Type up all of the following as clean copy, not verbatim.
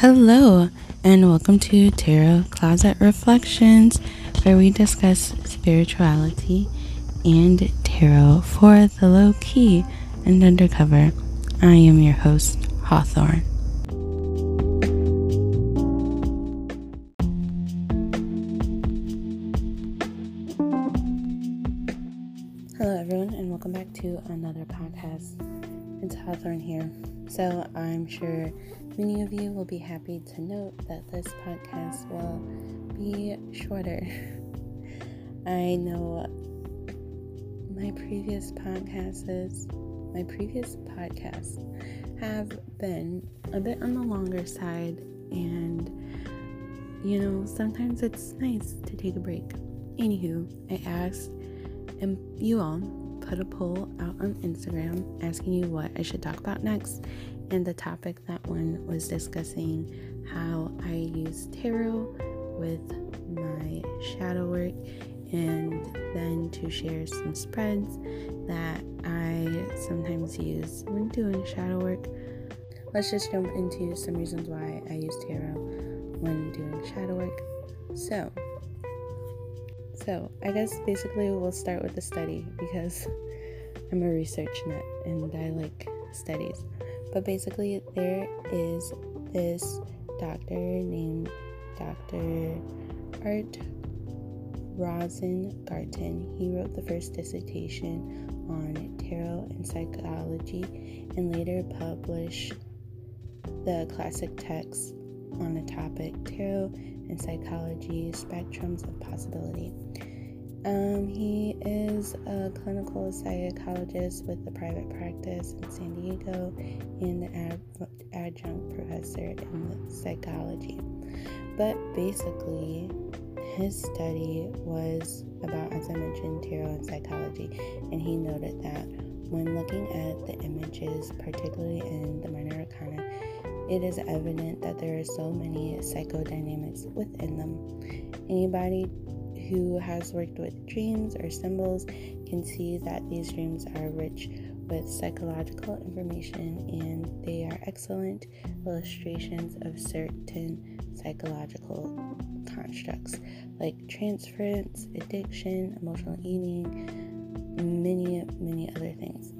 Hello, and welcome to Tarot Closet Reflections, where we discuss spirituality and tarot for the low-key and undercover. I am your host, Hawthorne. Hello, everyone, and welcome back to another podcast. It's Hawthorne here. So I'm sure many of you will be happy to note that this podcast will be shorter. I know my previous podcasts have been a bit on the longer side, and you know, sometimes it's nice to take a break. Anywho, I asked and you all put a poll out on Instagram asking you what I should talk about next, and the topic that one was discussing how I use tarot with my shadow work, and then to share some spreads that I sometimes use when doing shadow work. Let's just jump into some reasons why I use tarot when doing shadow work. So I guess basically we'll start with the study, because I'm a research nut and I like studies. But basically there is this doctor named Dr. Art Rosengarten. He wrote the first dissertation on tarot and psychology, and later published the classic text on the topic, Tarot and Psychology, Spectrums of Possibility. He is a clinical psychologist with a private practice in San Diego and an adjunct professor in psychology. But basically, his study was about, as I mentioned, tarot and psychology, and he noted that when looking at the images, particularly in the Minor Arcana, it is evident that there are so many psychodynamics within them. Anybody who has worked with dreams or symbols can see that these dreams are rich with psychological information, and they are excellent illustrations of certain psychological constructs like transference, addiction, emotional eating, many other things.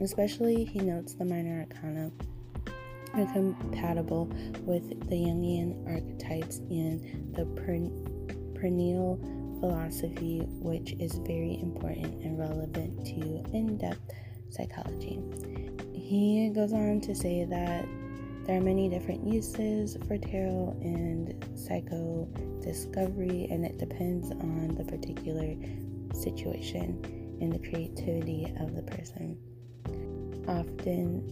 Especially, he notes the Minor Arcana are compatible with the Jungian archetypes and the perennial philosophy, which is very important and relevant to in-depth psychology. He goes on to say that there are many different uses for tarot and psycho discovery, and it depends on the particular situation and the creativity of the person. Often,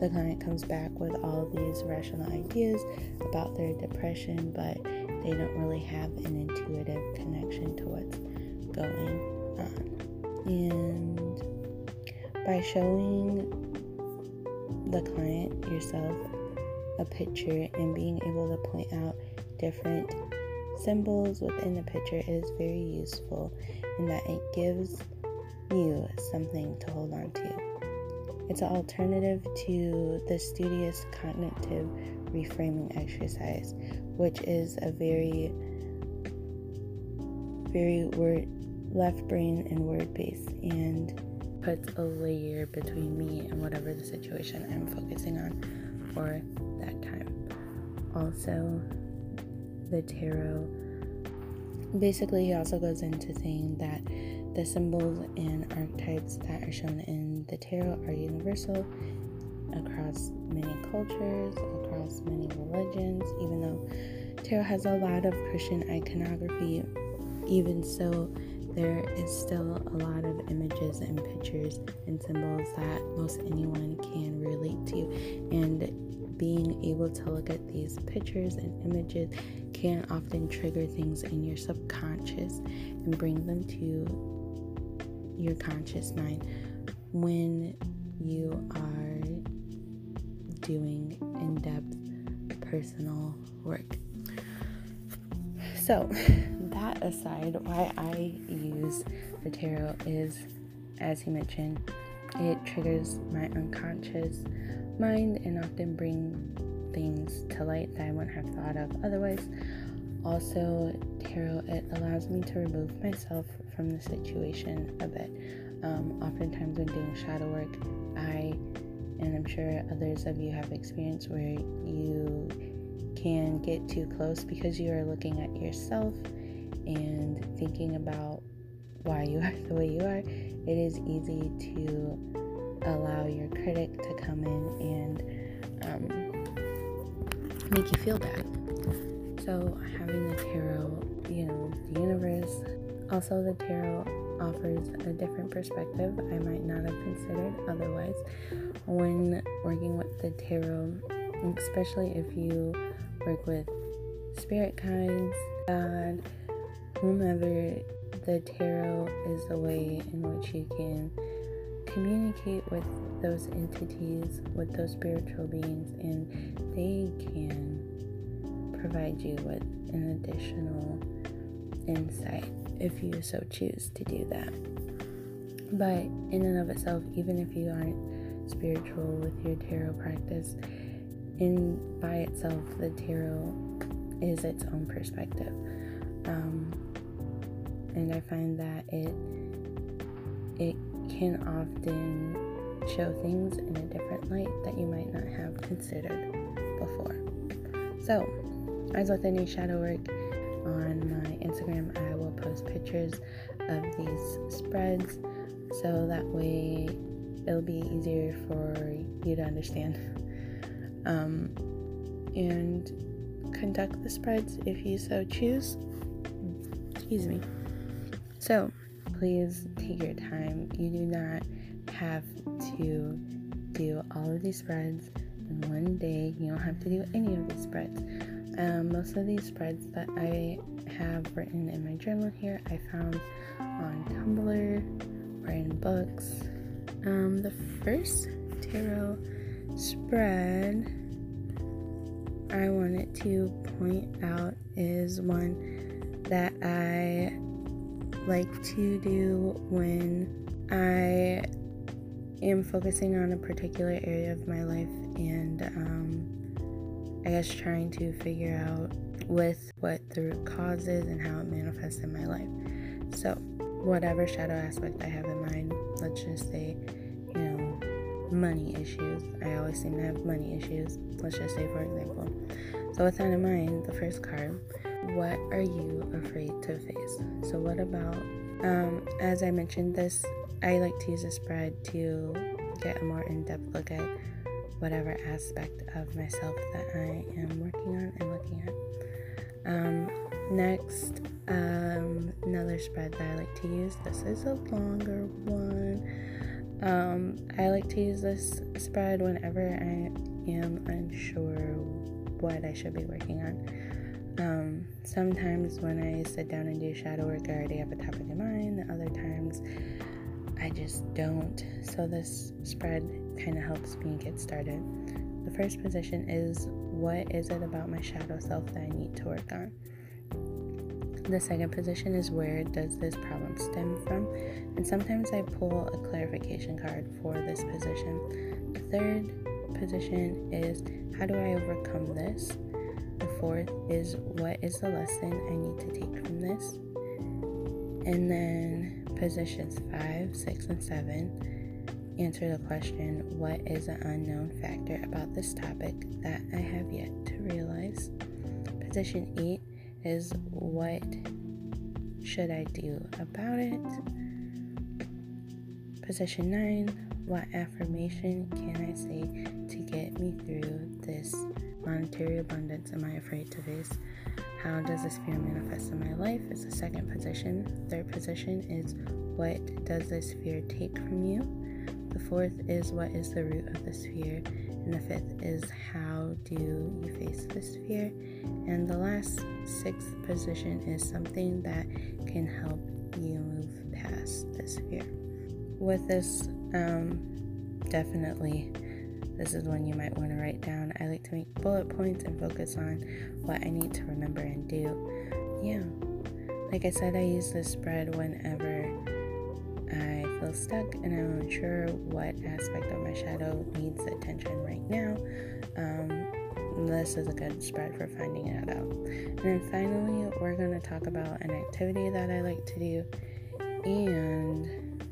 the client comes back with all these rational ideas about their depression, but they don't really have an intuitive connection to what's going on. And by showing the client yourself a picture and being able to point out different symbols within the picture is very useful, in that it gives you something to hold on to. It's an alternative to the studious cognitive reframing exercise, which is a very word, left brain and word based, and puts a layer between me and whatever the situation I'm focusing on for that time. Also, the tarot. Basically, he also goes into saying that the symbols and archetypes that are shown in the tarot are universal across many cultures, across many religions. Even though tarot has a lot of Christian iconography, even so, there is still a lot of images and pictures and symbols that most anyone can relate to, and being able to look at these pictures and images can often trigger things in your subconscious and bring them to your conscious mind when you are doing in-depth personal work. So that aside, why I use the tarot is, as he mentioned, it triggers my unconscious mind and often brings things to light that I wouldn't have thought of otherwise. Also, tarot, it allows me to remove myself from the situation a bit. Oftentimes when doing shadow work, and I'm sure others of you have experience where you can get too close because you are looking at yourself and thinking about why you are the way you are. It is easy to allow your critic to come in and make you feel bad. So having the tarot, the universe. Also, the tarot offers a different perspective I might not have considered otherwise. When working with the tarot, especially if you work with spirit guides, God, whomever, the tarot is the way in which you can communicate with those entities, with those spiritual beings, and they can provide you with an additional insight if you so choose to do that. But in and of itself, even if you aren't spiritual with your tarot practice, by itself, the tarot is its own perspective. And I find that it can often show things in a different light that you might not have considered before. So, as with any shadow work, on my Instagram I will post pictures of these spreads, so that way it'll be easier for you to understand. And conduct the spreads if you so choose. Excuse me. So please take your time. You do not have to do all of these spreads in one day. You don't have to do any of these spreads. Most of these spreads that I have written in my journal here, I found on Tumblr or in books. The first tarot spread I wanted to point out is one that I like to do when I am focusing on a particular area of my life and I guess trying to figure out what the root cause is and how it manifests in my life. So whatever shadow aspect I have in mind, let's just say, money issues. I always seem to have money issues. Let's just say, for example. So with that in mind, the first card, what are you afraid to face? So what about, as I mentioned this, I like to use a spread to get a more in-depth look at whatever aspect of myself that I am working on and looking at. Next, another spread that I like to use. This is a longer one. I like to use this spread whenever I am unsure what I should be working on. Sometimes when I sit down and do shadow work, I already have a topic in mind. Other times, I just don't. So this spread kind of helps me get started. The first position is, what is it about my shadow self that I need to work on? The second position is, where does this problem stem from? And sometimes I pull a clarification card for this position. The third position is, how do I overcome this? The fourth is, what is the lesson I need to take from this? And then positions 5, 6, and 7 answer the question, what is an unknown factor about this topic that I have yet to realize? Position 8 is, what should I do about it? Position 9, what affirmation can I say to get me through this monetary abundance am I afraid to face? How does this fear manifest in my life? Is the second position. Third position is, what does this fear take from you? The fourth is, what is the root of this fear? And the fifth is, how do you face this fear? And the last, sixth position is, something that can help you move past this fear. With this, definitely, this is one you might want to write down. I like to make bullet points and focus on what I need to remember and do. Yeah. Like I said, I use this spread whenever I feel stuck and I'm unsure what aspect of my shadow needs attention right now. this is a good spread for finding it out. And then finally, we're going to talk about an activity that I like to do and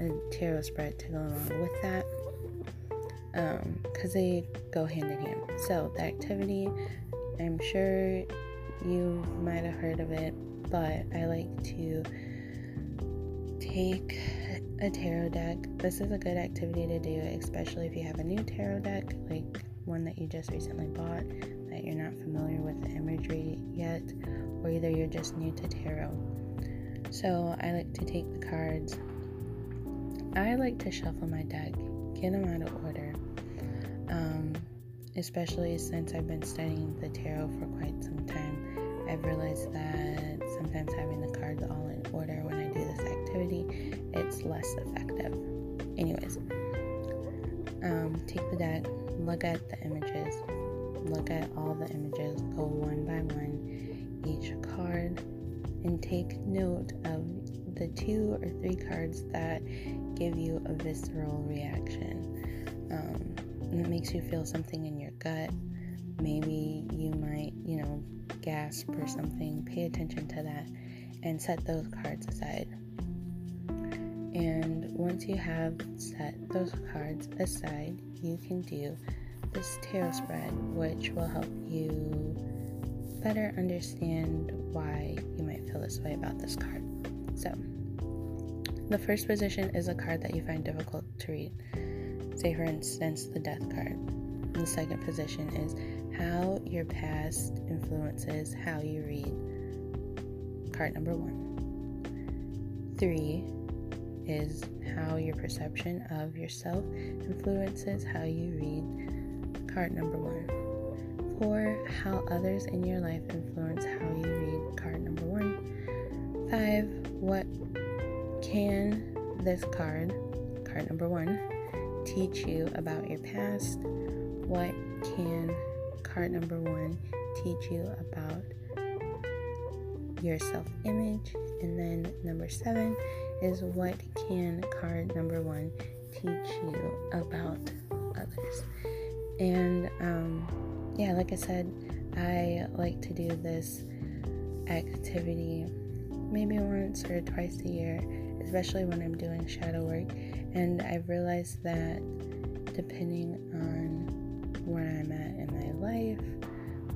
a tarot spread to go along with that, because they go hand in hand. So the activity, I'm sure you might have heard of it, but I like to take a tarot deck. This is a good activity to do, especially if you have a new tarot deck, like one that you just recently bought that you're not familiar with the imagery yet, or either you're just new to tarot. So I like to take the cards, I like to shuffle my deck, get them out of order, especially since I've been studying the tarot for quite some time. I've realized that sometimes having the cards all in order when I do this activity, it's less effective. Anyways, take the deck, look at all the images, go one by one, each card, and take note of the 2 or 3 cards that give you a visceral reaction. And it makes you feel something in your gut. Maybe you might, gasp or something. Pay attention to that and set those cards aside. And once you have set those cards aside, you can do this tarot spread, which will help you better understand why you might feel this way about this card. So, the first position is a card that you find difficult to read. Say, for instance, the Death card. The second position is how your past influences how you read card number 1. 3 is how your perception of yourself influences how you read card number 1. 4, how others in your life influence how you read card number 1. 5, what can this card number 1, teach you about your past? What can card number 1 teach you about your self-image? And then number 7 is what can card number 1 teach you about others? And like I said, I like to do this activity maybe once or twice a year, especially when I'm doing shadow work. And I've realized that depending on where I'm at in my life,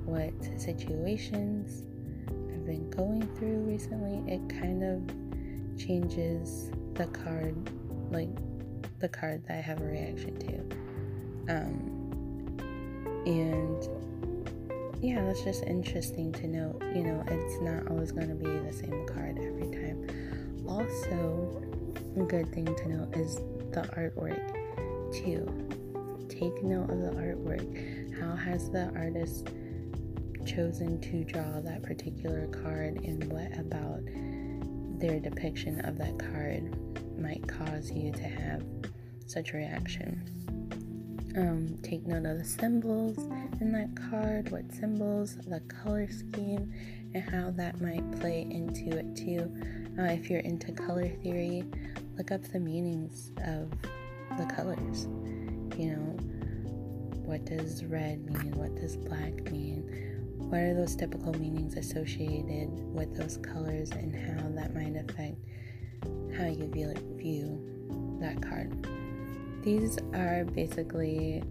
what situations I've been going through recently, it kind of changes the card, like the card that I have a reaction to. That's just interesting to note. It's not always going to be the same card every time. Also, a good thing to note is the artwork too. Take note of the artwork. How has the artist chosen to draw that particular card, and what about their depiction of that card might cause you to have such a reaction? Take note of the symbols in that card, what symbols, the color scheme, and how that might play into it too. If you're into color theory, look up the meanings of the colors. What does red mean? What does black mean? What are those typical meanings associated with those colors, and how that might affect how you view that card? These are basically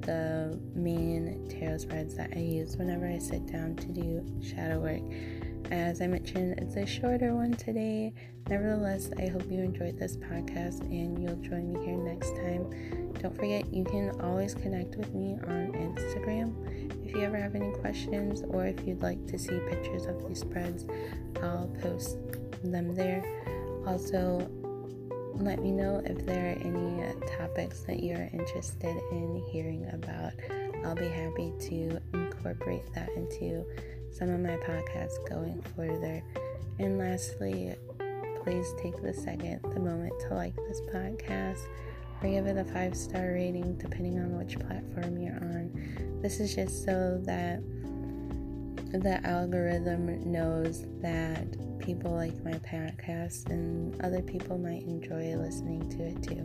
the main tarot spreads that I use whenever I sit down to do shadow work. As I mentioned, it's a shorter one today. Nevertheless, I hope you enjoyed this podcast and you'll join me here next time. Don't forget, you can always connect with me on Instagram. If you ever have any questions, or if you'd like to see pictures of these spreads, I'll post them there. Also, let me know if there are any topics that you're interested in hearing about. I'll be happy to incorporate that into some of my podcasts going further. And lastly, please take the moment to like this podcast, or give it a 5-star rating depending on which platform you're on. This is just so that the algorithm knows that people like my podcast, and other people might enjoy listening to it too.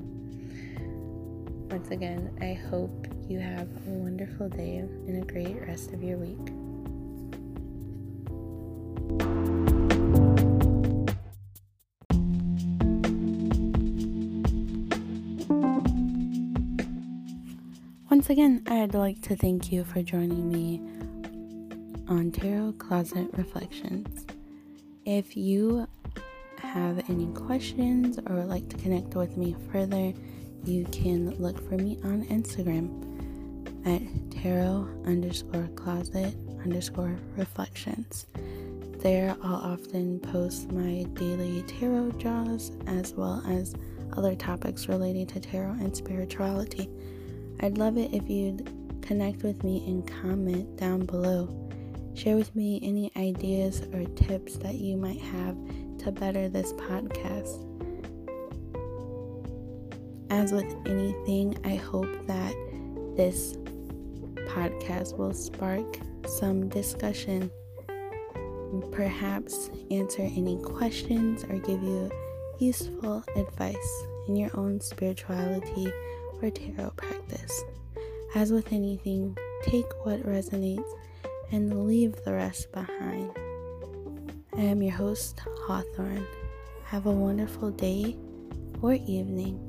Once again, I hope you have a wonderful day and a great rest of your week. Once again, I'd like to thank you for joining me on Tarot Closet Reflections. If you have any questions or would like to connect with me further, you can look for me on Instagram at tarot_closet_reflections. There I'll often post my daily tarot draws as well as other topics related to tarot and spirituality. I'd love it if you'd connect with me and comment down below. Share with me any ideas or tips that you might have to better this podcast. As with anything, I hope that this podcast will spark some discussion, perhaps answer any questions or give you useful advice in your own spirituality or tarot practice. As with anything, take what resonates and leave the rest behind. I am your host, Hawthorne. Have a wonderful day or evening.